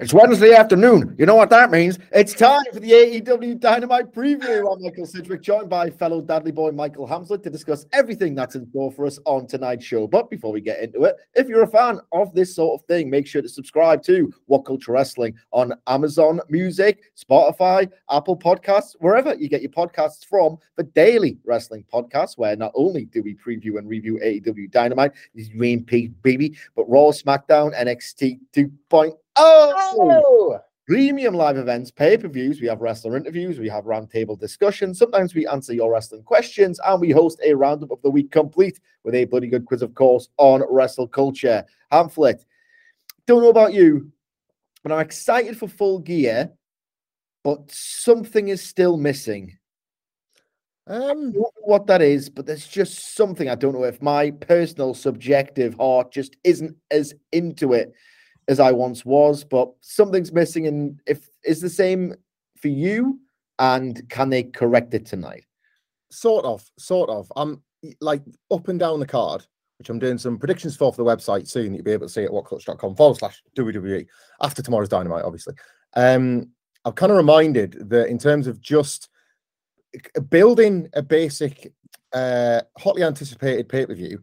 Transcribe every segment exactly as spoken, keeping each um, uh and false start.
It's Wednesday afternoon. You know what that means. It's time for the A E W Dynamite preview. I'm Michael Sidgwick, joined by fellow Dudley boy Michael Hamslet to discuss everything that's in store for us on tonight's show. But before we get into it, if you're a fan of this sort of thing, make sure to subscribe to What Culture Wrestling on Amazon Music, Spotify, Apple Podcasts, wherever you get your podcasts from, for daily wrestling podcasts, where not only do we preview and review A E W Dynamite, this is Rampage, baby, but Raw, SmackDown, N X T two point oh. Oh, premium live events, pay-per-views. We have wrestler interviews. We have roundtable discussions. Sometimes we answer your wrestling questions, and we host a roundup of the week, complete with a bloody good quiz, of course, on wrestle culture. Hamlet, don't know about you, but I'm excited for Full Gear, but something is still missing. Um, I don't know what that is, but there's just something. I don't know if my personal subjective heart just isn't as into it as I once was, but something's missing. And if is the same for you, and can they correct it tonight? Sort of, sort of. I'm like up and down the card, which I'm doing some predictions for for the website soon. You'll be able to see it at whatclutch.com forward slash WWE after tomorrow's Dynamite, obviously. Um, I'm kind of reminded that in terms of just building a basic, uh, hotly anticipated pay-per-view,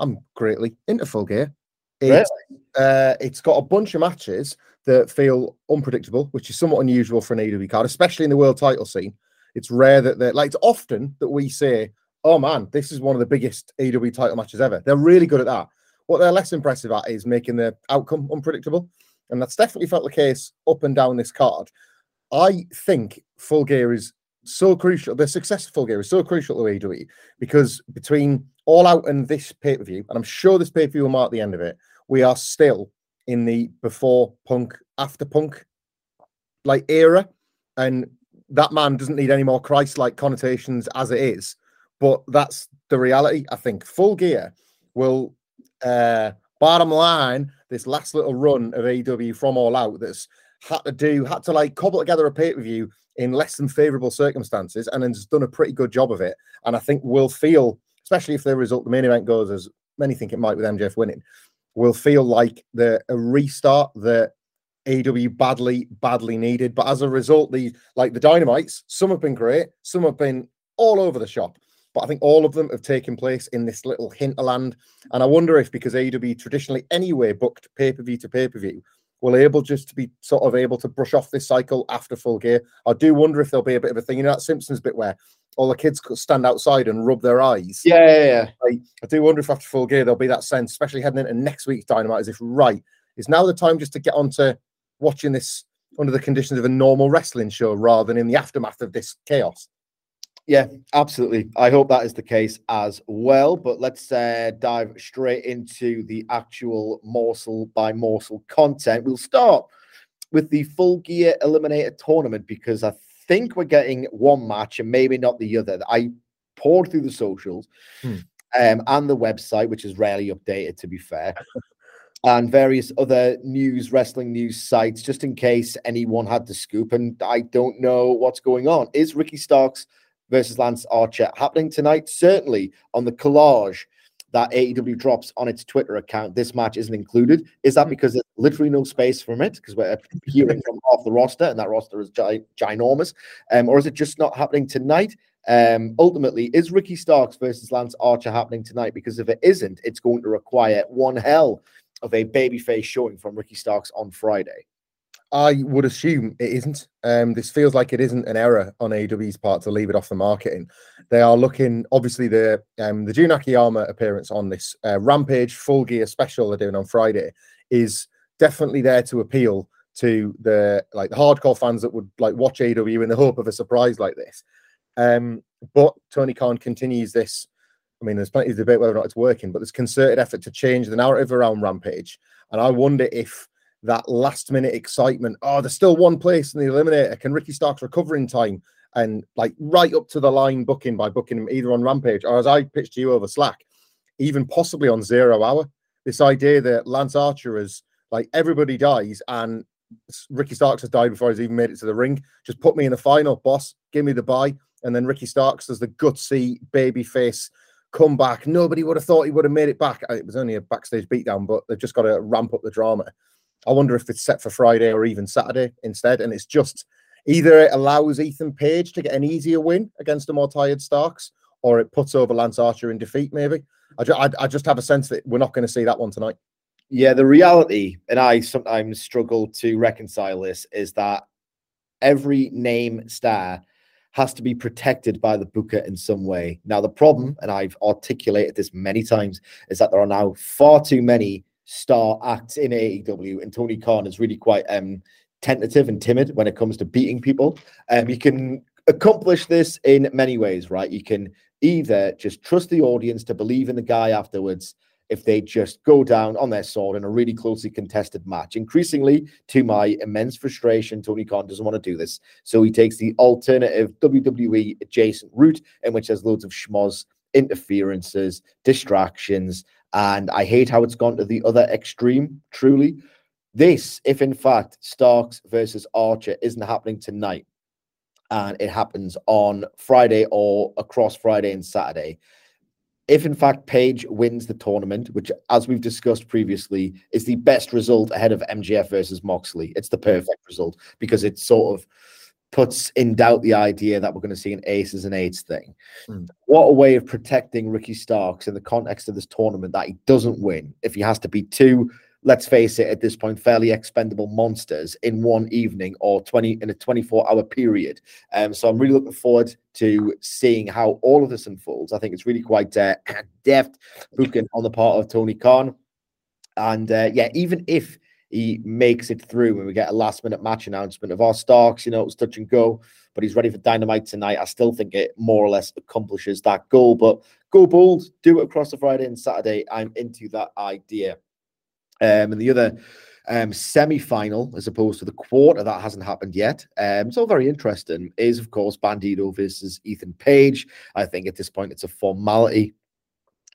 I'm greatly into Full Gear. It's, uh, it's got a bunch of matches that feel unpredictable, which is somewhat unusual for an A E W card, especially in the world title scene. It's rare that they're like, it's often that we say, oh man, this is one of the biggest A E W title matches ever. They're really good at that. What they're less impressive at is making the outcome unpredictable. And that's definitely felt the case up and down this card. I think Full Gear is so crucial. The success of Full Gear is so crucial to A E W, because between All Out and this pay-per-view, and I'm sure this pay-per-view will mark the end of it, we are still in the before Punk, after Punk like era. And that man doesn't need any more Christ-like connotations as it is. But that's the reality, I think. Full Gear will, uh, bottom line, this last little run of A E W from All Out that's had to do, had to like cobble together a pay-per-view in less than favourable circumstances, and has done a pretty good job of it. And I think we'll feel, especially if the result, the main event goes as many think it might with M J F winning, will feel like the a restart that A E W badly, badly needed. But as a result, the like the Dynamites, some have been great, some have been all over the shop. But I think all of them have taken place in this little hinterland. And I wonder if, because A E W traditionally anyway booked pay-per-view to pay-per-view, will able just to be sort of able to brush off this cycle after Full Gear. I do wonder if there'll be a bit of a thing, you know, that Simpsons bit where all the kids stand outside and rub their eyes. Yeah, yeah, yeah. Like, I do wonder if after Full Gear there'll be that sense, especially heading into next week's Dynamite, as if, right, is now the time just to get on to watching this under the conditions of a normal wrestling show rather than in the aftermath of this chaos. Yeah, absolutely. I hope that is the case as well. But let's uh, dive straight into the actual morsel by morsel content. We'll start with the Full Gear Eliminator Tournament, because I think we're getting one match and maybe not the other. I poured through the socials hmm. um, and the website, which is rarely updated, to be fair, and various other news, wrestling news sites, just in case anyone had the scoop. And I don't know what's going on. Is Ricky Starks versus Lance Archer happening tonight? Certainly on the collage that A E W drops on its Twitter account, this match isn't included. Is that because there's literally no space from it? Because we're hearing from half the roster, and that roster is gi- ginormous. Um, or is it just not happening tonight? Um, ultimately, is Ricky Starks versus Lance Archer happening tonight? Because if it isn't, it's going to require one hell of a babyface showing from Ricky Starks on Friday. I would assume it isn't. Um, this feels like it isn't an error on A E W's part to leave it off the marketing. They are looking, obviously, the um, the Jun Akiyama appearance on this uh, Rampage Full Gear special they're doing on Friday is definitely there to appeal to the like the hardcore fans that would like watch A E W in the hope of a surprise like this. Um, but Tony Khan continues this. I mean, there's plenty of debate whether or not it's working, but there's concerted effort to change the narrative around Rampage. And I wonder if that last-minute excitement, oh, there's still one place in the Eliminator, can Ricky Starks recover in time? And, like, right up to the line booking by booking him either on Rampage or, as I pitched to you over Slack, even possibly on Zero Hour. This idea that Lance Archer is, like, everybody dies and Ricky Starks has died before he's even made it to the ring. Just put me in the final, boss. Give me the bye. And then Ricky Starks does the gutsy babyface comeback. Nobody would have thought he would have made it back. It was only a backstage beatdown, but they've just got to ramp up the drama. I wonder if it's set for Friday or even Saturday instead. And it's just either it allows Ethan Page to get an easier win against a more tired Starks, or it puts over Lance Archer in defeat, maybe. I, ju I, I just have a sense that we're not going to see that one tonight. Yeah, the reality, and I sometimes struggle to reconcile this, is that every name star has to be protected by the booker in some way. Now, the problem, and I've articulated this many times, is that there are now far too many star acts in A E W, and Tony Khan is really quite um, tentative and timid when it comes to beating people. Um, you can accomplish this in many ways, right? You can either just trust the audience to believe in the guy afterwards if they just go down on their sword in a really closely contested match. Increasingly, to my immense frustration, Tony Khan doesn't want to do this. So he takes the alternative W W E adjacent route in which there's loads of schmoz, interferences, distractions, and I hate how it's gone to the other extreme, truly. This, if in fact Starks versus Archer isn't happening tonight, and it happens on Friday or across Friday and Saturday, if, in fact, Page wins the tournament, which, as we've discussed previously, is the best result ahead of M J F versus Moxley. It's the perfect result because it sort of puts in doubt the idea that we're going to see an aces and eights thing. Mm. What a way of protecting Ricky Starks in the context of this tournament that he doesn't win if he has to be two, let's face it, at this point, fairly expendable monsters in one evening or twenty in a twenty-four hour period. Um, so I'm really looking forward to seeing how all of this unfolds. I think it's really quite uh, deft booking on the part of Tony Khan. And uh, yeah, even if he makes it through and we get a last minute match announcement of our Starks, you know, it was touch and go, but he's ready for Dynamite tonight. I still think it more or less accomplishes that goal, but go bold, do it across the Friday and Saturday. I'm into that idea. Um, and the other um, semi-final, as opposed to the quarter, that hasn't happened yet. Um, it's all very interesting, is, of course, Bandido versus Ethan Page. I think at this point it's a formality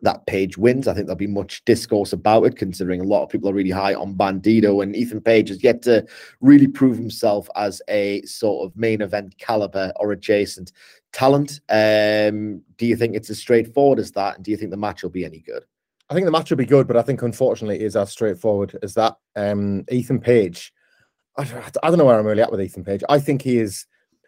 that Page wins. I think there'll be much discourse about it, considering a lot of people are really high on Bandido, and Ethan Page has yet to really prove himself as a sort of main event caliber or adjacent talent. Um, do you think it's as straightforward as that, and do you think the match will be any good? I think the match will be good, but I think, unfortunately, it is as straightforward as that. Um, Ethan Page, I, I don't know where I'm really at with Ethan Page. I think he is,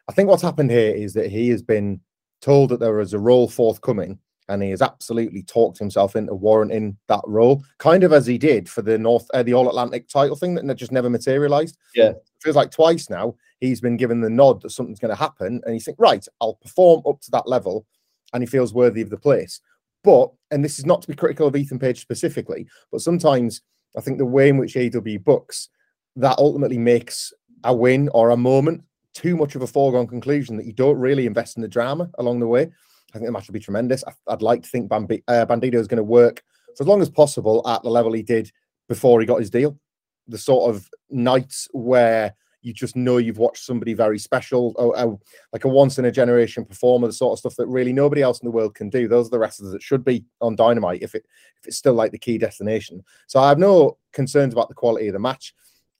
I think what's happened here is that he has been told that there is a role forthcoming, and he has absolutely talked himself into warranting that role, kind of as he did for the North, uh, the All Atlantic title thing that just never materialized. Yeah. It feels like twice now he's been given the nod that something's going to happen, and he's thinking, right, I'll perform up to that level, and he feels worthy of the place. But, and this is not to be critical of Ethan Page specifically, but sometimes I think the way in which A E W books, that ultimately makes a win or a moment too much of a foregone conclusion that you don't really invest in the drama along the way. I think the match will be tremendous. I, I'd like to think Bambi, uh, Bandido is going to work for as long as possible at the level he did before he got his deal. The sort of nights where you just know you've watched somebody very special, or, or like a once-in-a-generation performer, the sort of stuff that really nobody else in the world can do. Those are the wrestlers that should be on Dynamite if it if it's still like the key destination. So I have no concerns about the quality of the match.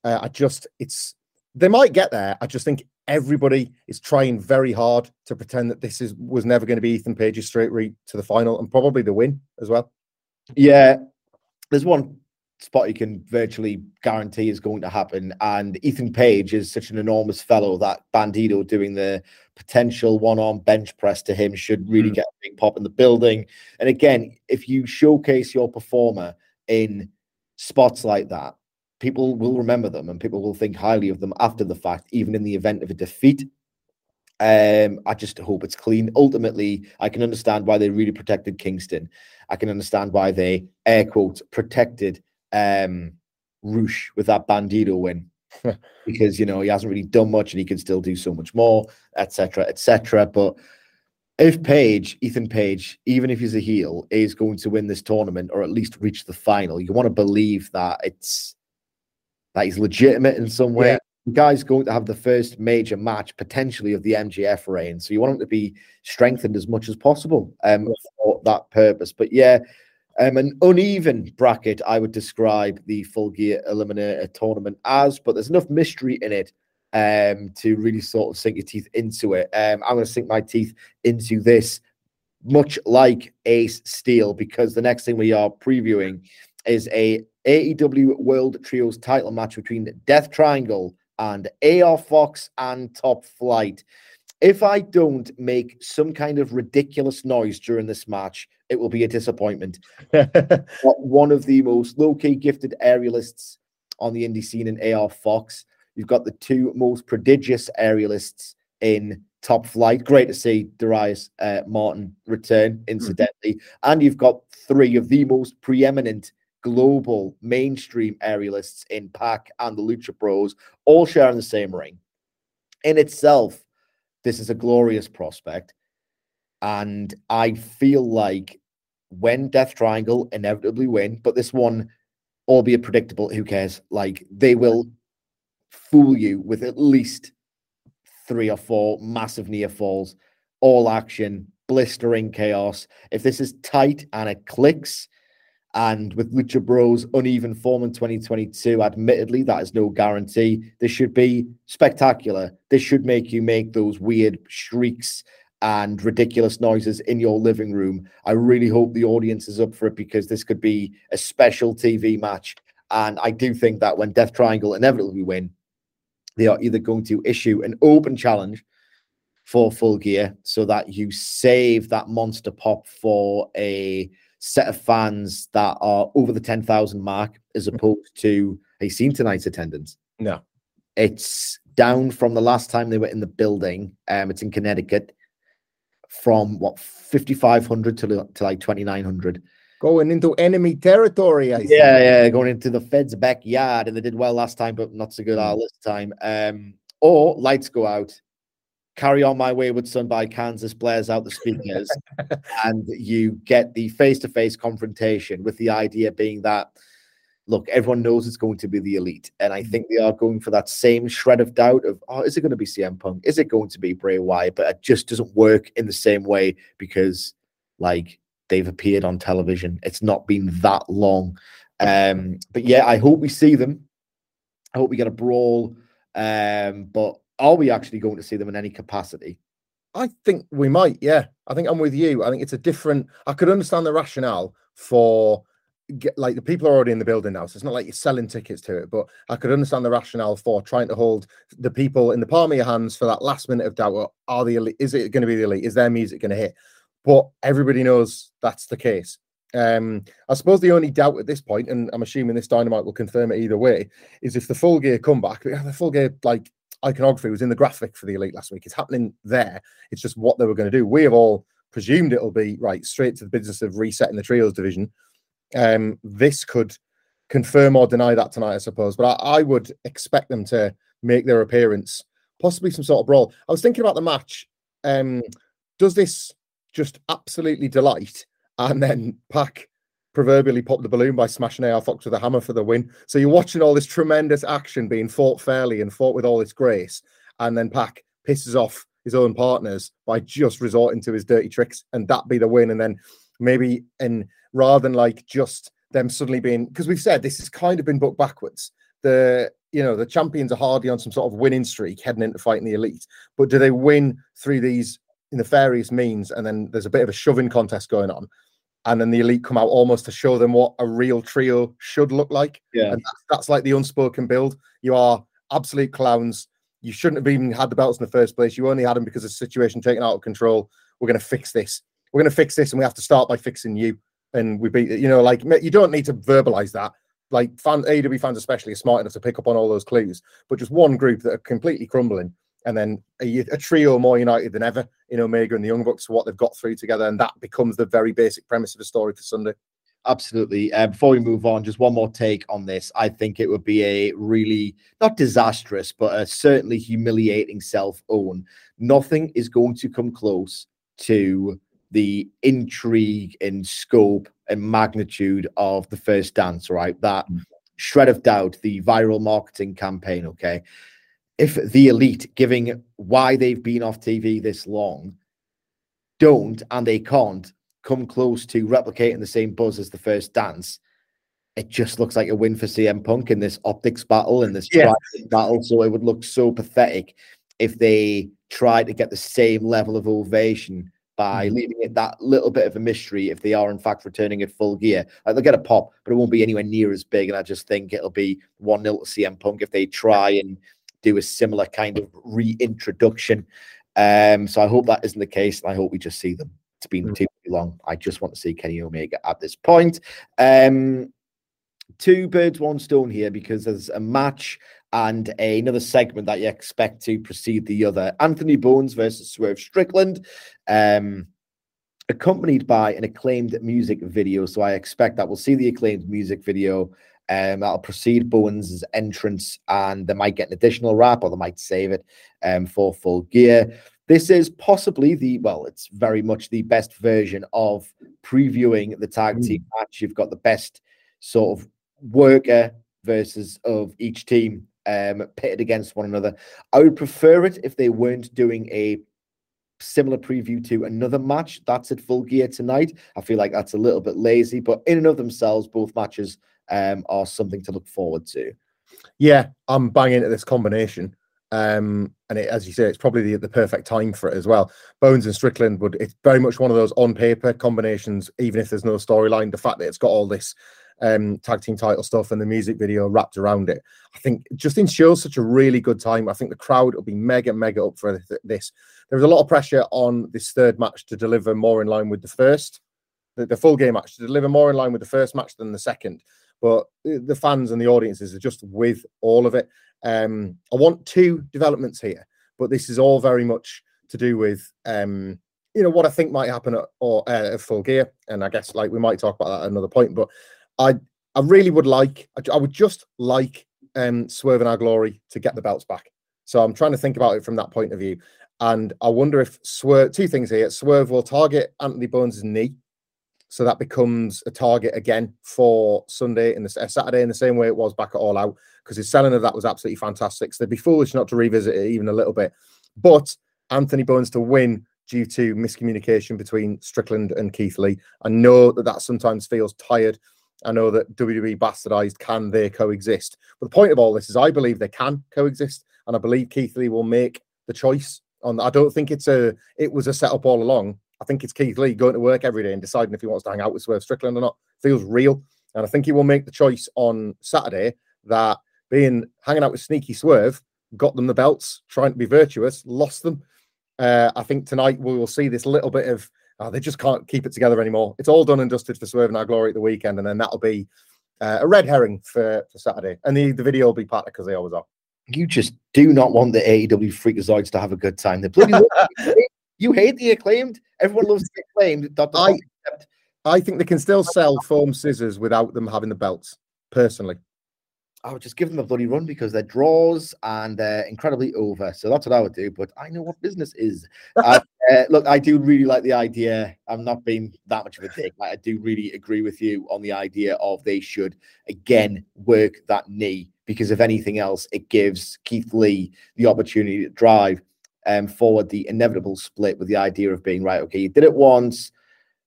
Uh, I just, it's, they might get there. I just think everybody is trying very hard to pretend that this is was never going to be Ethan Page's straight route to the final and probably the win as well. Yeah, there's one spot he can virtually guarantee is going to happen. And Ethan Page is such an enormous fellow that Bandido doing the potential one-arm bench press to him should really mm. get a big pop in the building. And again, if you showcase your performer in spots like that, people will remember them and people will think highly of them after the fact, even in the event of a defeat. Um, I just hope it's clean. Ultimately, I can understand why they really protected Kingston. I can understand why they, air quotes, protected um, Roosh with that Bandido win. Because, you know, he hasn't really done much and he can still do so much more, et cetera, et cetera. But if Page, Ethan Page, even if he's a heel, is going to win this tournament or at least reach the final, you want to believe that it's that he's legitimate in some way. Yeah. The guy's going to have the first major match potentially of the M J F reign, so you want him to be strengthened as much as possible um, for that purpose. But yeah, um, an uneven bracket I would describe the Full Gear Eliminator tournament as, but there's enough mystery in it um, to really sort of sink your teeth into it. Um, I'm going to sink my teeth into this, much like Ace Steel, because the next thing we are previewing is a A E W World Trios title match between Death Triangle and A R Fox and Top Flight. If I don't make some kind of ridiculous noise during this match, it will be a disappointment. One of the most low-key gifted aerialists on the indie scene in A R Fox. You've got the two most prodigious aerialists in Top Flight. Great to see Darius uh, Martin return, incidentally. Mm. And you've got three of the most preeminent global mainstream aerialists in Pac and the Lucha Bros, all sharing the same ring. In itself, this is a glorious prospect. And I feel like when Death Triangle inevitably win, but this one, albeit predictable, who cares? Like, they will fool you with at least three or four massive near falls, all action, blistering chaos. If this is tight and it clicks, and with Lucha Bros' uneven form in twenty twenty-two, admittedly, that is no guarantee. This should be spectacular. This should make you make those weird shrieks and ridiculous noises in your living room. I really hope the audience is up for it, because this could be a special T V match. And I do think that when Death Triangle inevitably win, they are either going to issue an open challenge for Full Gear so that you save that monster pop for a set of fans that are over the ten thousand mark, as opposed to, have you seen tonight's attendance? No. It's down from the last time they were in the building. Um, It's in Connecticut, from, what, fifty-five hundred to, to like twenty-nine hundred. Going into enemy territory, I think. Yeah, yeah, going into the Fed's backyard, and they did well last time, but not so good mm. this time. Um, Or lights go out. Carry On My Wayward Son by Kansas blares out the speakers, and you get the face-to-face confrontation, with the idea being that, look, everyone knows it's going to be the Elite. And I think they are going for that same shred of doubt of, oh, is it going to be C M Punk? Is it going to be Bray Wyatt? But it just doesn't work in the same way, because, like, they've appeared on television. It's not been that long. Um, but, yeah, I hope we see them. I hope we get a brawl. Um, but are we actually going to see them in any capacity? I think we might, yeah. I think I'm with you. I think it's a different... I could understand the rationale for... Get, like, the people are already in the building now, so it's not like you're selling tickets to it, but I could understand the rationale for trying to hold the people in the palm of your hands for that last minute of doubt. Are the Elite? Is it going to be the Elite? Is their music going to hit? But everybody knows that's the case. Um, I suppose the only doubt at this point, and I'm assuming this Dynamite will confirm it either way, is if the Full Gear comeback... The Full Gear, like... iconography was in the graphic for the Elite last week. It's happening there. It's just what they were going to do. We have all presumed it'll be right straight to the business of resetting the trios division. Um, this could confirm or deny that tonight, I suppose. But I, I would expect them to make their appearance, possibly some sort of brawl. I was thinking about the match. Um, does this just absolutely delight? And then Pac proverbially popped the balloon by smashing A R Fox with a hammer for the win. So you're watching all this tremendous action being fought fairly and fought with all its grace, and then Pac pisses off his own partners by just resorting to his dirty tricks, and that be the win. And then maybe, and rather than like just them suddenly being, because we've said this has kind of been booked backwards. The, you know, the champions are hardly on some sort of winning streak heading into fighting the Elite, but do they win through these nefarious means? And then there's a bit of a shoving contest going on. and then the Elite come out almost to show them what a real trio should look like. Yeah. And that's, that's like the unspoken build. You are absolute clowns. You shouldn't have even had the belts in the first place. You only had them because of the situation taken out of control. We're going to fix this. We're going to fix this, and we have to start by fixing you. And we beat it. You know, like, you don't need to verbalize that. Like, fan, A E W fans especially are smart enough to pick up on all those clues. But just one group that are completely crumbling, and then a, a trio more united than ever in Omega and the Young Bucks for what they've got through together. And that becomes the very basic premise of the story for Sunday. Absolutely. Uh, before we move on, just one more take on this. I think it would be a really, not disastrous, but a certainly humiliating self-own. Nothing is going to come close to the intrigue and scope and magnitude of the first dance, right? That mm-hmm. shred of doubt, the viral marketing campaign, okay? If the Elite, giving why they've been off T V this long, don't, and they can't, come close to replicating the same buzz as the first dance, it just looks like a win for C M Punk in this optics battle, in this yeah. battle. So it would look so pathetic if they tried to get the same level of ovation by mm-hmm. leaving it that little bit of a mystery if they are, in fact, returning at Full Gear. Like, they'll get a pop, but it won't be anywhere near as big, and I just think it'll be one nil to C M Punk if they try and do a similar kind of reintroduction. Um, so I hope that isn't the case, and I hope we just see them. It's been mm-hmm. too long. I just want to see Kenny Omega at this point. Um, two birds, one stone here, because there's a match and a, another segment that you expect to precede the other. Anthony Bowens versus Swerve Strickland, um, accompanied by an Acclaimed music video. So I expect that we'll see the Acclaimed music video. Um, that'll precede Bowens' entrance, and they might get an additional wrap, or they might save it um, for Full Gear. This is possibly the, well, it's very much the best version of previewing the tag team mm. match. You've got the best sort of worker versus of each team um, pitted against one another. I would prefer it if they weren't doing a similar preview to another match that's at Full Gear tonight. I feel like that's a little bit lazy, but in and of themselves, both matches um, are something to look forward to. Yeah, I'm banging at this combination. Um, and it, as you say, it's probably the, the perfect time for it as well. Bones and Strickland would, it's very much one of those on paper combinations, even if there's no storyline. The fact that it's got all this um, tag team title stuff and the music video wrapped around it, I think just ensures such a really good time. I think the crowd will be mega, mega up for th this. There was a lot of pressure on this third match to deliver more in line with the first, the, the Full Game match, to deliver more in line with the first match than the second. But the fans and the audiences are just with all of it. Um, I want two developments here, but this is all very much to do with, um, you know, what I think might happen at, or, uh, at Full Gear. And I guess, like, we might talk about that at another point, but I I really would like, I, I would just like um, Swerve and Our Glory to get the belts back. So I'm trying to think about it from that point of view. And I wonder if Swerve, two things here, Swerve will target Anthony Bones' knee. So that becomes a target again for Sunday and uh, Saturday in the same way it was back at All Out, because his selling of that was absolutely fantastic. So they'd be foolish not to revisit it even a little bit. But Anthony Bowens to win due to miscommunication between Strickland and Keith Lee. I know that that sometimes feels tired. I know that W W E bastardized, can they coexist? But the point of all this is I believe they can coexist, and I believe Keith Lee will make the choice. On, I don't think it's a, it was a setup all along. I think it's Keith Lee going to work every day and deciding if he wants to hang out with Swerve Strickland or not. Feels real. And I think he will make the choice on Saturday that being hanging out with sneaky Swerve got them the belts, trying to be virtuous, lost them. Uh, I think tonight we will see this little bit of, oh, they just can't keep it together anymore. It's all done and dusted for Swerve and Our Glory at the weekend. And then that'll be uh, a red herring for, for Saturday. And the, the video will be packed because they always are. You just do not want the A E W freakazoids to have a good time. They're bloody You hate the Acclaimed. Everyone loves the Acclaimed. I, I think they can still sell foam scissors without them having the belts, personally. I would just give them a bloody run because they're draws and they're incredibly over. So that's what I would do. But I know what business is. uh, uh, look, I do really like the idea. I'm not being that much of a dick. Like, I do really agree with you on the idea of they should, again, work that knee. Because if anything else, it gives Keith Lee the opportunity to drive Um, forward the inevitable split with the idea of being right. Okay, you did it once,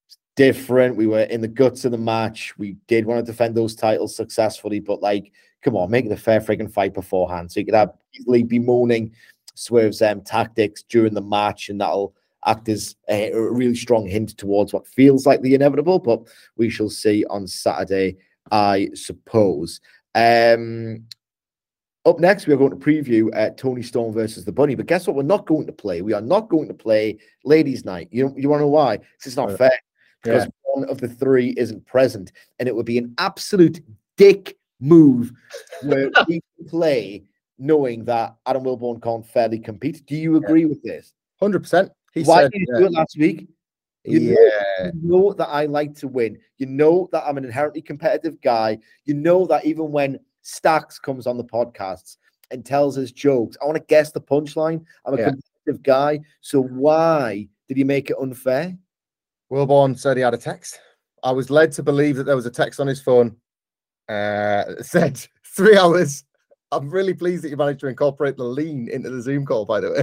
it's different. We were in the guts of the match. We did want to defend those titles successfully, but like, come on, make it a fair frigging fight beforehand. So you could have Keith Lee bemoaning Swerve's um, tactics during the match, and that'll act as a really strong hint towards what feels like the inevitable, but we shall see on Saturday, I suppose. Um, up next, we are going to preview uh, Toni Storm versus The Bunny, but guess what we're not going to play? We are not going to play Ladies' Night. You, you want to know why? Because it's not fair. Because yeah. one of the three isn't present, and it would be an absolute dick move where we play knowing that Adam Wilborn can't fairly compete. Do you agree yeah. with this? one hundred percent. He Why said, did you yeah. do it last week? You, yeah. know, you know that I like to win. You know that I'm an inherently competitive guy. You know that even when Stacks comes on the podcasts and tells us jokes, I want to guess the punchline. I'm a yeah. competitive guy. So why did he make it unfair? Wilborn said he had a text. I was led to believe that there was a text on his phone. Uh, said three hours. I'm really pleased that you managed to incorporate the lean into the Zoom call, by the way.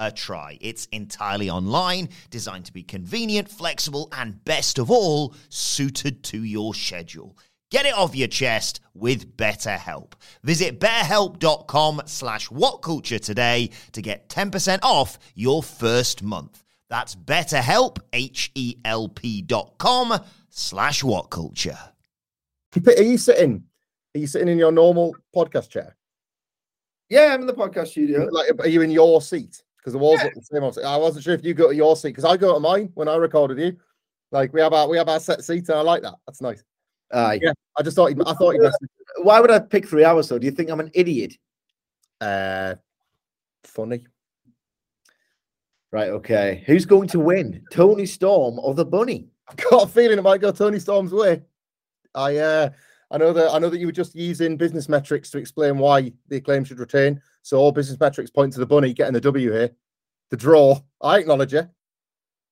a try? It's entirely online, designed to be convenient, flexible, and best of all, suited to your schedule. Get it off your chest with BetterHelp. Visit betterhelp dot com slash what culture today to get ten percent off your first month. That's BetterHelp, H E L P dot com slash whatculture. Are you sitting? Are you sitting in your normal podcast chair? Yeah, I'm in the podcast studio. Like, are you in your seat? Because the walls yeah. look the same. Obviously. I wasn't sure if you go to your seat, because I go to mine when I recorded you. Like, we have our we have our set seat, and I like that. That's nice. Aye. Yeah, I just thought he, I thought. He messed it. Why would I pick three hours though? Do you think I'm an idiot? Uh, funny. Right. Okay. Who's going to win, Toni Storm or The Bunny? I've got a feeling it might go Toni Storm's way. I uh, I know that I know that you were just using business metrics to explain why the Acclaim should retain. So all business metrics point to The Bunny getting the W here. The draw, I acknowledge it.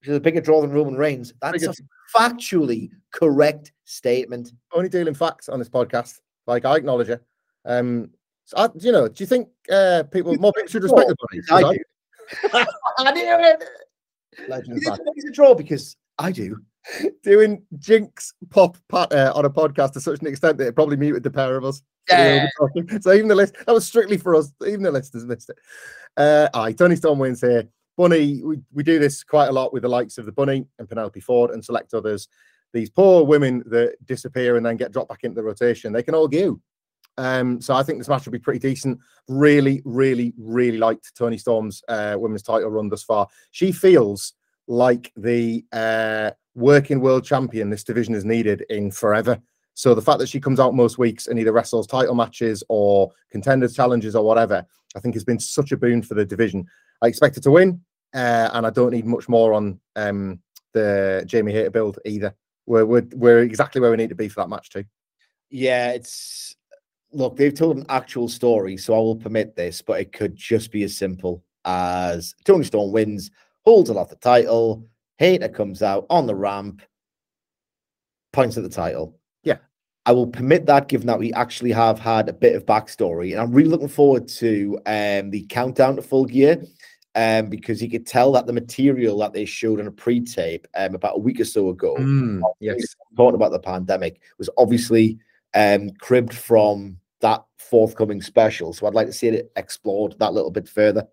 Which is a bigger draw than Roman Reigns. That's bigger. A factually correct statement. Only dealing facts on this podcast. Like, I acknowledge it. Um, so I, you know, do you think uh, people more people should respect The Bunny? I do. I do. Legend you think it's a draw because I do. Doing jinx pop pat, uh, on a podcast to such an extent that it probably muted the pair of us. Yeah. So even the list that was strictly for us. Even the listeners missed it. Uh, aye, Toni Storm wins here. Bunny, we, we do this quite a lot with the likes of The Bunny and Penelope Ford and select others. These poor women that disappear and then get dropped back into the rotation. They can all go. Um, so I think this match will be pretty decent. Really, really, really liked Toni Storm's uh, women's title run thus far. She feels like the uh, working world champion this division has needed in forever. So the fact that she comes out most weeks and either wrestles title matches or contenders challenges or whatever, I think has been such a boon for the division. I expect her to win, uh, and I don't need much more on um, the Jamie Hayter build either. We're, we're, we're exactly where we need to be for that match too. Yeah, it's... Look, they've told an actual story, so I will permit this, but it could just be as simple as Toni Storm wins, holds a lot of the title, Hayter comes out on the ramp, points at the title. Yeah. I will permit that, given that we actually have had a bit of backstory, and I'm really looking forward to um, the countdown to Full Gear, um, because you could tell that the material that they showed on a pre-tape um, about a week or so ago, mm, yes. talking about the pandemic, was obviously um, cribbed from that forthcoming special. So I'd like to see it explored that little bit further.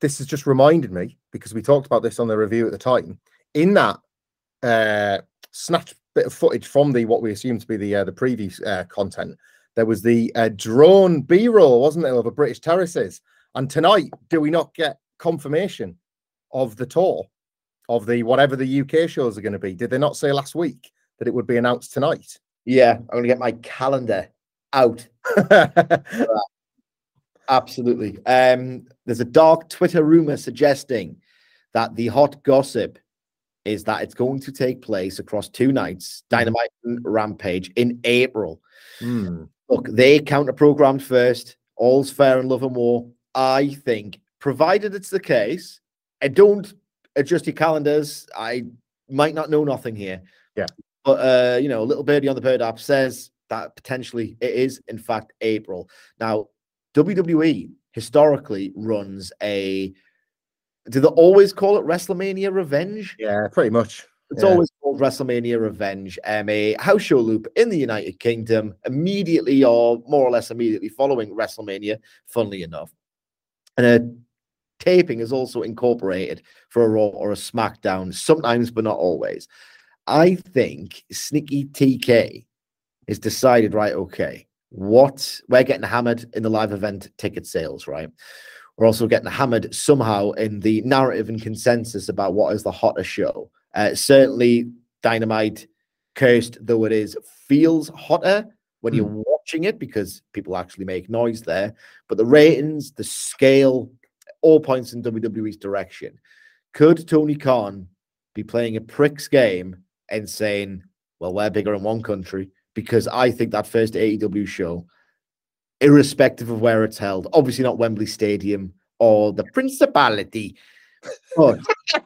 This has just reminded me, because we talked about this on the review at the time, in that uh, snatch bit of footage from the what we assume to be the uh, the preview uh, content, there was the uh, drone B-roll, wasn't there, over British terraces. And tonight, do we not get confirmation of the tour, of the whatever the U K shows are going to be? Did they not say last week that it would be announced tonight? Yeah, I'm going to get my calendar out. Absolutely. Um, there's a dark Twitter rumor suggesting that the hot gossip is that it's going to take place across two nights, Dynamite and Rampage, in April. Mm. Look, they counter-programmed first. All's fair in love and war. I think, provided it's the case, and don't adjust your calendars, I might not know nothing here. Yeah. But, uh, you know, Little Birdie on the Bird app says that potentially it is, in fact, April. Now, W W E historically runs a... Do they always call it WrestleMania Revenge? Yeah, pretty much. It's yeah. always called WrestleMania Revenge. Um, a house show loop in the United Kingdom immediately or more or less immediately following WrestleMania, funnily enough. And a taping is also incorporated for a Raw or a SmackDown, sometimes but not always. I think Sneaky T K has decided, right, okay, what we're getting hammered in the live event ticket sales, right? We're also getting hammered somehow in the narrative and consensus about what is the hotter show. Uh, certainly, Dynamite, cursed though it is, feels hotter when mm. you're watching it because people actually make noise there. But the ratings, the scale, all points in W W E's direction. Could Tony Khan be playing a prick's game and saying, well, we're bigger in one country? Because I think that first A E W show, irrespective of where it's held, obviously not Wembley Stadium or the Principality, but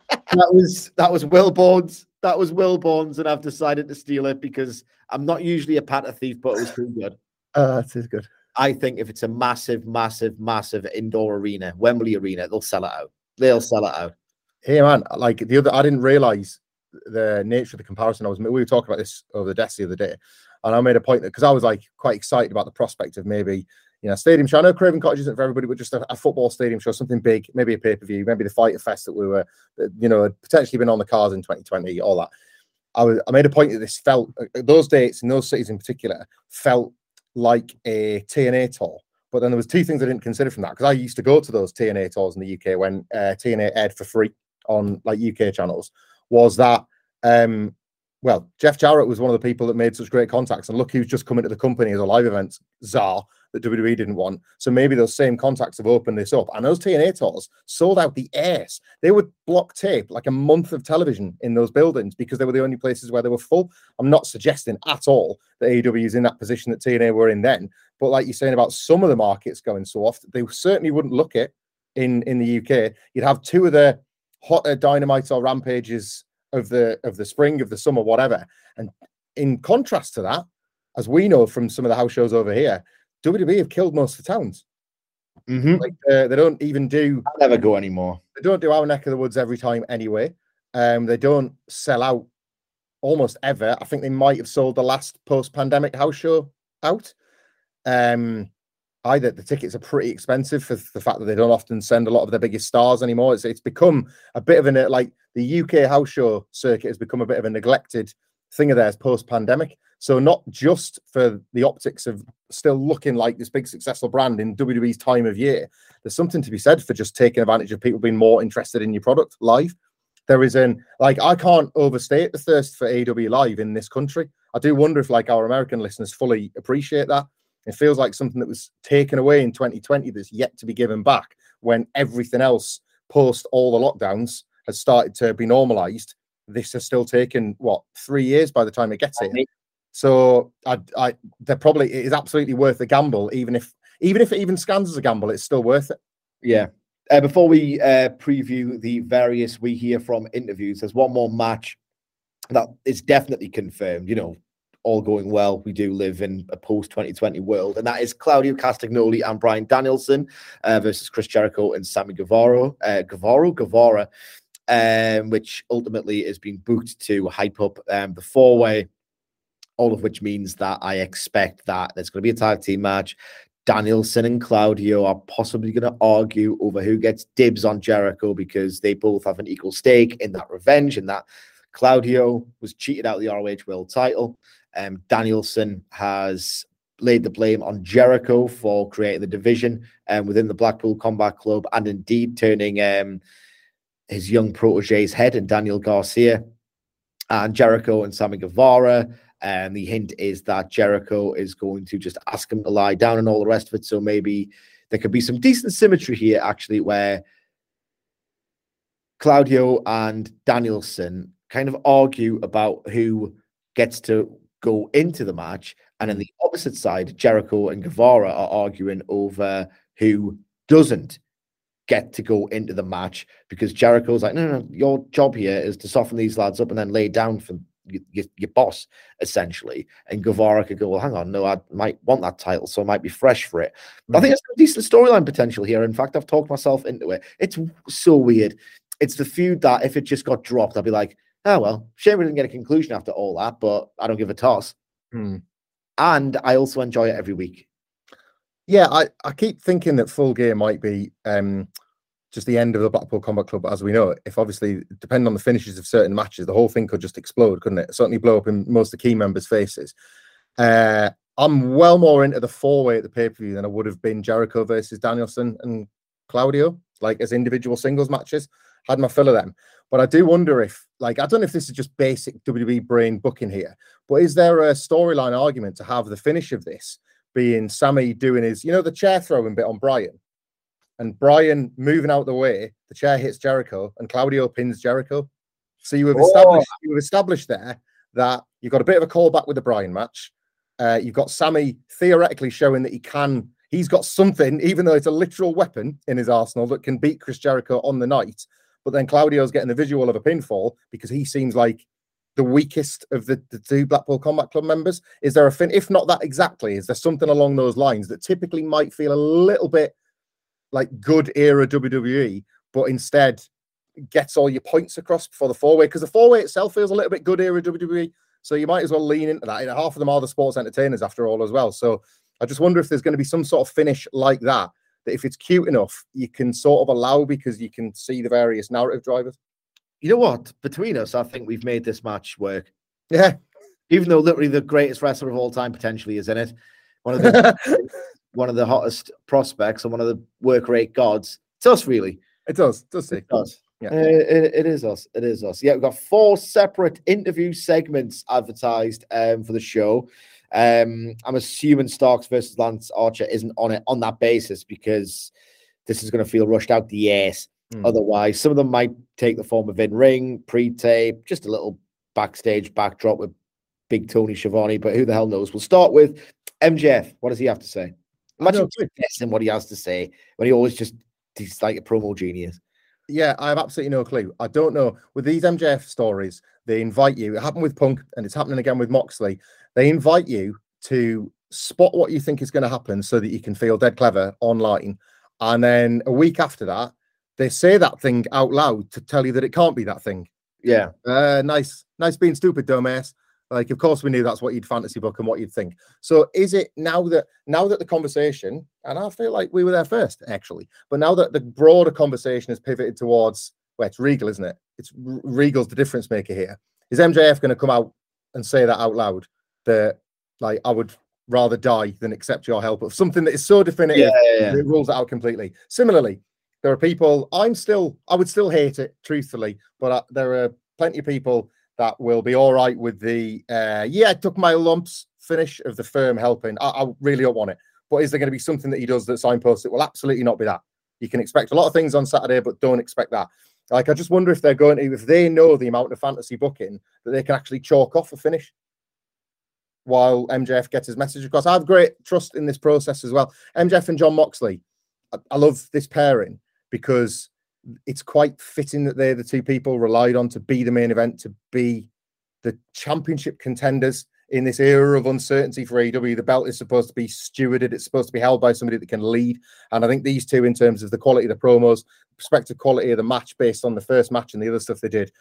that was that was Wilborn's, that was Wilborn's, and I've decided to steal it because I'm not usually a patter thief, but it was too good. Uh, that is good. I think if it's a massive, massive, massive indoor arena, Wembley Arena, they'll sell it out. They'll sell it out. Hey man, like the other, I didn't realize the nature of the comparison. I was we were talking about this over the desk the other day, and I made a point that because I was like quite excited about the prospect of maybe, you know, stadium show. I know Craven Cottage isn't for everybody, but just a, a football stadium show, something big, maybe a pay per view, maybe the Fighter Fest that we were, you know, had potentially been on the cards in twenty twenty, all that. I was I made a point that this felt those dates and those cities in particular felt like a T N A tour. But then there was two things I didn't consider from that, because I used to go to those T N A tours in the U K when uh, T N A aired for free on like U K channels, was that um well, Jeff Jarrett was one of the people that made such great contacts, and look who's just come into the company as a live events czar that W W E didn't want. So maybe those same contacts have opened this up, and those T N A tours sold out the ass. They would block tape like a month of television in those buildings because they were the only places where they were full. I'm not suggesting at all that A E W is in that position that T N A were in then, but like you're saying about some of the markets going soft, they certainly wouldn't look it in in the U K. You'd have two of the hotter Dynamite or Rampages of the of the spring, of the summer, whatever. And in contrast to that, as we know from some of the house shows over here, W W E have killed most of the towns. Mm-hmm. Like, uh, they don't even do... I'll never go anymore. They don't do our neck of the woods every time anyway. Um, they don't sell out almost ever. I think they might have sold the last post-pandemic house show out. Um, either the tickets are pretty expensive for the fact that they don't often send a lot of their biggest stars anymore. It's, it's become a bit of a... like the U K house show circuit has become a bit of a neglected thing of theirs post-pandemic. So not just for the optics of still looking like this big successful brand in W W E's time of year, there's something to be said for just taking advantage of people being more interested in your product live. There is an... like, I can't overstate the thirst for A E W live in this country. I do wonder if, like, our American listeners fully appreciate that. It feels like something that was taken away in twenty twenty that's yet to be given back, when everything else post all the lockdowns has started to be normalized. This has still taken, what, three years by the time it gets here. So I, I, they're probably, it is absolutely worth a gamble. Even if, even if it even scans as a gamble, it's still worth it. Yeah. Uh, before we uh, preview the various we hear from interviews, there's one more match that is definitely confirmed, you know, all going well. We do live in a post-twenty twenty world, and that is Claudio Castagnoli and Brian Danielson uh, versus Chris Jericho and Sammy Guevara, uh, Guevara, Guevara, um, which ultimately has been booked to hype up um, the four-way, all of which means that I expect that there's going to be a tag team match. Danielson and Claudio are possibly going to argue over who gets dibs on Jericho, because they both have an equal stake in that revenge, and that Claudio was cheated out of the R O H world title. Um, Danielson has laid the blame on Jericho for creating the division um, within the Blackpool Combat Club, and indeed turning um, his young protege's head and Daniel Garcia. And Jericho and Sammy Guevara, and um, the hint is that Jericho is going to just ask him to lie down and all the rest of it. So maybe there could be some decent symmetry here, actually, where Claudio and Danielson kind of argue about who gets to go into the match, and on the opposite side, Jericho and Guevara are arguing over who doesn't get to go into the match, because Jericho's like, no, no, no, your job here is to soften these lads up and then lay down for your, your, your boss, essentially. And Guevara could go, well, hang on, no, I might want that title, so I might be fresh for it. Mm-hmm. I think there's a decent storyline potential here. In fact, I've talked myself into it. It's so weird. It's the feud that if it just got dropped, I'd be like, oh, well, shame we didn't get a conclusion after all that, but I don't give a toss. Mm. And I also enjoy it every week. Yeah, I, I keep thinking that Full Gear might be um, just the end of the Blackpool Combat Club as we know it. If obviously, depending on the finishes of certain matches, the whole thing could just explode, couldn't it? Certainly blow up in most of the key members' faces. Uh, I'm well more into the four-way at the pay-per-view than I would have been Jericho versus Danielson and Claudio, like as individual singles matches. Had my fill of them. But I do wonder if, like, I don't know if this is just basic W W E brain booking here, but is there a storyline argument to have the finish of this being Sammy doing his, you know, the chair throwing bit on Brian, and Brian moving out the way, the chair hits Jericho, and Claudio pins Jericho. So you have oh. established, you have established there that you've got a bit of a callback with the Brian match. Uh, you've got Sammy theoretically showing that he can, he's got something, even though it's a literal weapon in his arsenal that can beat Chris Jericho on the night. But then Claudio's getting the visual of a pinfall because he seems like the weakest of the, the two Blackpool Combat Club members. Is there a fin? If not that exactly, is there something along those lines that typically might feel a little bit like good era W W E, but instead gets all your points across before the four-way? Because the four-way itself feels a little bit good era W W E, so you might as well lean into that. And half of them are the sports entertainers after all as well. So I just wonder if there's going to be some sort of finish like that, that if it's cute enough, you can sort of allow because you can see the various narrative drivers. You know what? Between us, I think we've made this match work. Yeah. Even though literally the greatest wrestler of all time potentially is in it. One of the one of the hottest prospects and one of the work rate gods. It's us, really. It does. It does. It, it does. Yeah. It, it, it is us. It is us. Yeah, we've got four separate interview segments advertised um, for the show. Um, I'm assuming Starks versus Lance Archer isn't on it on that basis, because this is going to feel rushed out the ass. Mm. Otherwise, some of them might take the form of in-ring, pre-tape, just a little backstage backdrop with big Tony Schiavone, but who the hell knows? We'll start with M J F. What does he have to say? Imagine guessing what he has to say when he always just, he's like a promo genius. Yeah, I have absolutely no clue. I don't know. With these M J F stories, they invite you. It happened with Punk, and it's happening again with Moxley. They invite you to spot what you think is going to happen so that you can feel dead clever online. And then a week after that, they say that thing out loud to tell you that it can't be that thing. Yeah. Uh, nice. Nice being stupid, dumbass. Like, of course we knew that's what you'd fantasy book and what you'd think. So is it now that, now that the conversation, and I feel like we were there first, actually, but now that the broader conversation has pivoted towards, well, it's Regal, isn't it? It's Regal's the difference maker here. Is M J F going to come out and say that out loud? That, like, I would rather die than accept your help, of something that is so definitive, yeah, yeah, yeah. It rules it out completely. Similarly, there are people, I'm still, I would still hate it, truthfully, but I, there are plenty of people that will be all right with the, uh, yeah, I took my lumps finish of the firm helping. I, I really don't want it. But is there going to be something that he does that signposts? It will absolutely not be that. You can expect a lot of things on Saturday, but don't expect that. Like, I just wonder if they're going to, if they know the amount of fantasy booking, that they can actually chalk off a finish while M J F gets his message across. I have great trust in this process as well. M J F and John Moxley, I, I love this pairing because it's quite fitting that they're the two people relied on to be the main event, to be the championship contenders in this era of uncertainty for A E W. The belt is supposed to be stewarded. It's supposed to be held by somebody that can lead. And I think these two, in terms of the quality of the promos, perspective quality of the match based on the first match and the other stuff they did,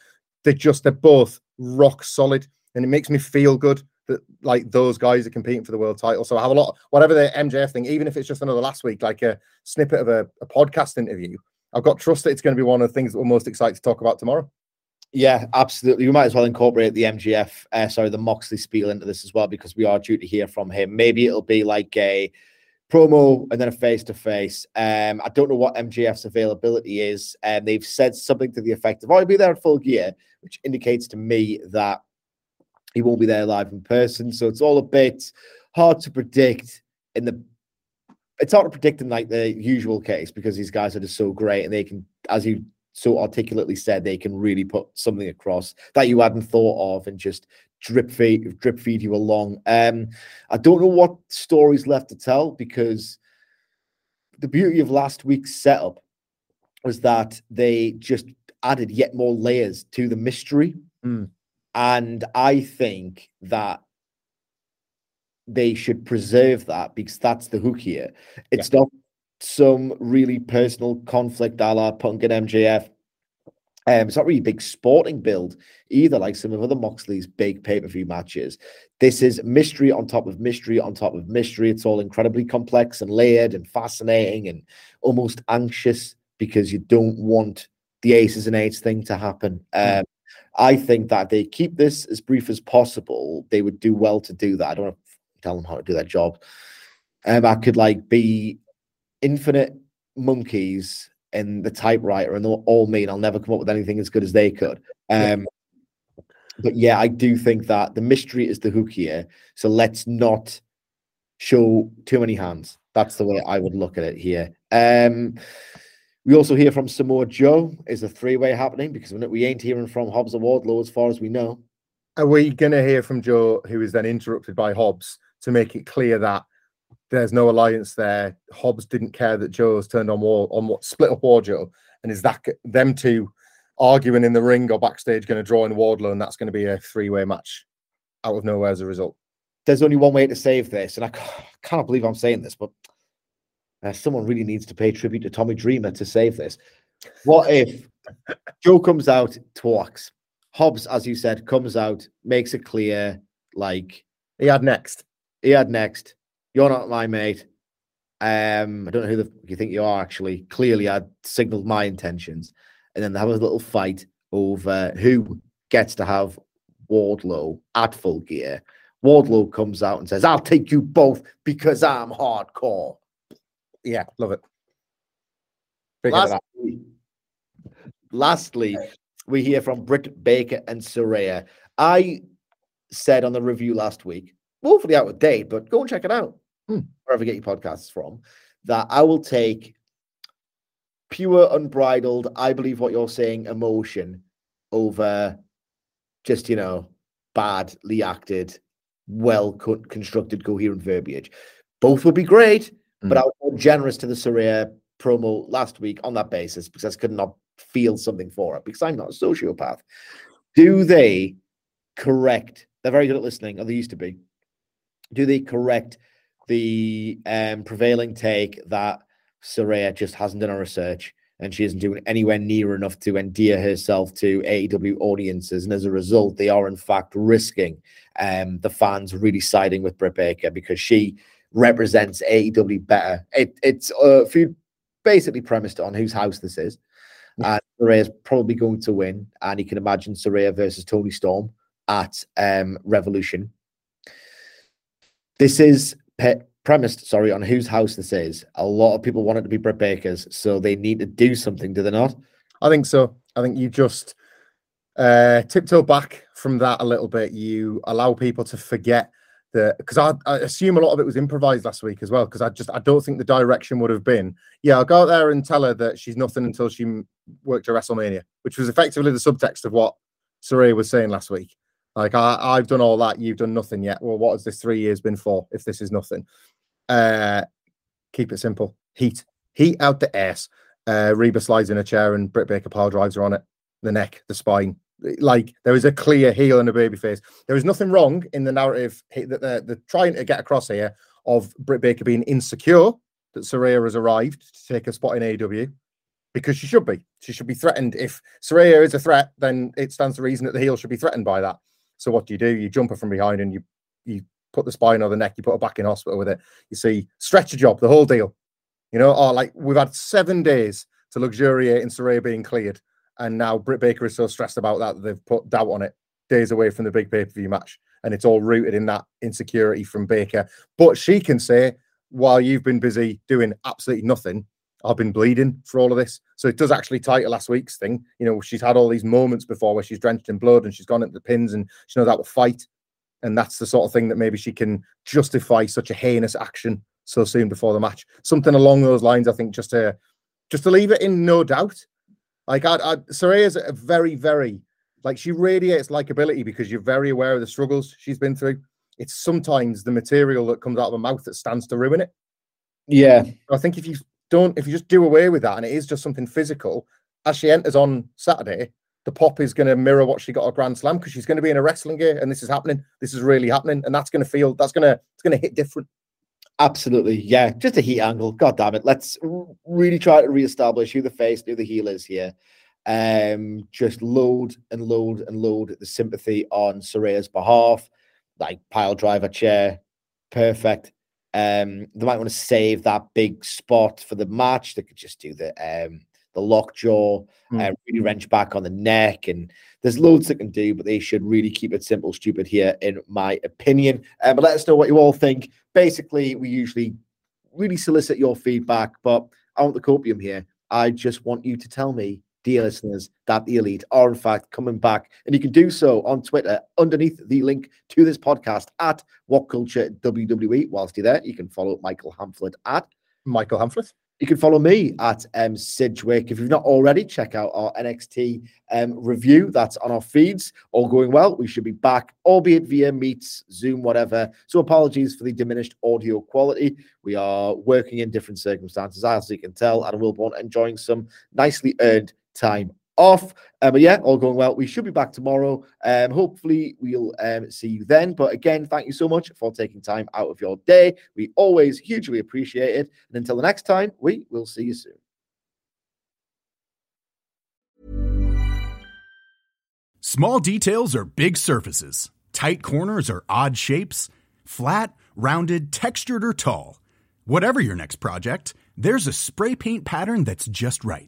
they're just, they're both rock solid. And it makes me feel good that, like, those guys are competing for the world title. So I have a lot, whatever the M J F thing, even if it's just another last week, like a snippet of a, a podcast interview, I've got trust that it's going to be one of the things that we're most excited to talk about tomorrow. Yeah, absolutely. We might as well incorporate the M J F, uh, sorry, the Moxley spiel into this as well, because we are due to hear from him. Maybe it'll be like a promo and then a face-to-face. Um, I don't know what M J F's availability is. Um, they've said something to the effect of, oh, he'll be there at Full Gear, which indicates to me that he won't be there live in person. So it's all a bit hard to predict in the... It's hard to predict in like the usual case, because these guys are just so great and they can, as you so articulately said, they can really put something across that you hadn't thought of and just drip feed, drip feed you along. Um, I don't know what story's left to tell, because the beauty of last week's setup was that they just added yet more layers to the mystery. Mm. And I think that they should preserve that, because that's the hook here. It's yeah. not some really personal conflict a la Punk and M J F. Um, it's not really a big sporting build either, like some of other Moxley's big pay-per-view matches. This is mystery on top of mystery on top of mystery. It's all incredibly complex and layered and fascinating and almost anxious, because you don't want the aces and eights thing to happen. Um, I think that they keep this as brief as possible. They would do well to do that. I don't know, tell them how to do their job. Um, I could like be infinite monkeys in the typewriter, and they'll all mean I'll never come up with anything as good as they could. Um, yeah. But yeah, I do think that the mystery is the hook here. So let's not show too many hands. That's the way I would look at it here. Um, we also hear from Samoa Joe. Is a three-way happening? Because we ain't hearing from Hobbs or Wardlow as far as we know. Are we going to hear from Joe, who is then interrupted by Hobbs, to make it clear that there's no alliance there? Hobbs didn't care that Joe's turned on war on what split up War Joe, and is that them two arguing in the ring or backstage going to draw in Wardlow, and that's going to be a three-way match out of nowhere as a result? There's only one way to save this, and I can't believe I'm saying this, but uh, someone really needs to pay tribute to Tommy Dreamer to save this. What if Joe comes out, talks? Hobbs, as you said, comes out, makes it clear, like he had next. He had next. You're not my mate. Um, I don't know who the you think you are, actually. Clearly, I signaled my intentions. And then they have a little fight over who gets to have Wardlow at Full Gear. Wardlow comes out and says, I'll take you both because I'm hardcore. Yeah, love it. Lastly, lastly, we hear from Britt Baker and Saraya. I said on the review last week, hopefully out of date, but go and check it out, hmm. wherever you get your podcasts from, that I will take pure, unbridled, I believe what you're saying emotion over just, you know, badly acted, well-constructed, coherent verbiage. Both would be great, hmm. but I was more generous to the Saraya promo last week on that basis, because I could not feel something for it, because I'm not a sociopath. Do they correct? They're very good at listening, or they used to be. Do they correct the um, prevailing take that Saraya just hasn't done her research and she isn't doing anywhere near enough to endear herself to A E W audiences? And as a result, they are in fact risking um, the fans really siding with Britt Baker, because she represents A E W better. It, it's uh, basically premised on whose house this is. And Saraya's probably going to win. And you can imagine Saraya versus Toni Storm at um, Revolution. This is pe premised, sorry, on whose house this is. A lot of people want it to be Britt Baker's, so they need to do something, do they not? I think so. I think you just, Uh, tiptoe back from that a little bit. You allow people to forget that, because I, I assume a lot of it was improvised last week as well, because I just I don't think the direction would have been, yeah, I'll go out there and tell her that she's nothing until she worked at WrestleMania, which was effectively the subtext of what Saraya was saying last week. Like, I, I've done all that, you've done nothing yet. Well, what has this three years been for if this is nothing? Uh, keep it simple. Heat. Heat out the ass. Uh, Reba slides in a chair and Britt Baker power drives her on it. The neck, the spine. Like, there is a clear heel and a baby face. There is nothing wrong in the narrative that they're, they're trying to get across here of Britt Baker being insecure that Saraya has arrived to take a spot in A E W. Because she should be. She should be threatened. If Saraya is a threat, then it stands to reason that the heel should be threatened by that. So what do you do? You jump her from behind and you you put the spine or the neck, you put her back in hospital with it. You see, stretcher job, the whole deal. You know, oh, like, we've had seven days to luxuriate in Saraya being cleared. And now Britt Baker is so stressed about that that they've put doubt on it days away from the big pay-per-view match. And it's all rooted in that insecurity from Baker. But she can say, while you've been busy doing absolutely nothing, I've been bleeding for all of this. So it does actually tie to last week's thing. You know, she's had all these moments before where she's drenched in blood and she's gone into the pins and she knows that will fight. And that's the sort of thing that maybe she can justify such a heinous action so soon before the match. Something along those lines, I think, just to, just to leave it in no doubt. Like, I, I, Saraya's a very, very, like, she radiates likability because you're very aware of the struggles she's been through. It's sometimes the material that comes out of her mouth that stands to ruin it. Yeah. I think if you... Don't if you just do away with that, and it is just something physical. As she enters on Saturday, the pop is going to mirror what she got at Grand Slam because she's going to be in a wrestling gear, and this is happening. This is really happening, and that's going to feel that's going to it's going to hit different. Absolutely, yeah. Just a heat angle. God damn it, let's really try to reestablish who the face, who the heel is here. Um, just load and load and load the sympathy on Saraya's behalf, like pile driver chair, perfect. Um, they might want to save that big spot for the match. They could just do the um, the lockjaw, mm. uh, really wrench back on the neck, and there's loads they can do, but they should really keep it simple, stupid here, in my opinion. Uh, but let us know what you all think. Basically, we usually really solicit your feedback, but I want the copium here. I just want you to tell me, dear listeners, that the Elite are in fact coming back, and you can do so on Twitter underneath the link to this podcast at WhatCultureWWE. Whilst you're there, you can follow Michael Hamflet at Michael Hamflet. You can follow me at um, Sidgwick. If you've not already, check out our N X T um, review. That's on our feeds. All going well. We should be back, albeit via Meets, Zoom, whatever. So apologies for the diminished audio quality. We are working in different circumstances, as you can tell. Adam Wilborn enjoying some nicely earned time off. Um, but yeah, all going well. We should be back tomorrow. Um, hopefully we'll um, see you then. But again, thank you so much for taking time out of your day. We always hugely appreciate it. And until the next time, we will see you soon. Small details are big surfaces. Tight corners are odd shapes. Flat, rounded, textured, or tall. Whatever your next project, there's a spray paint pattern that's just right.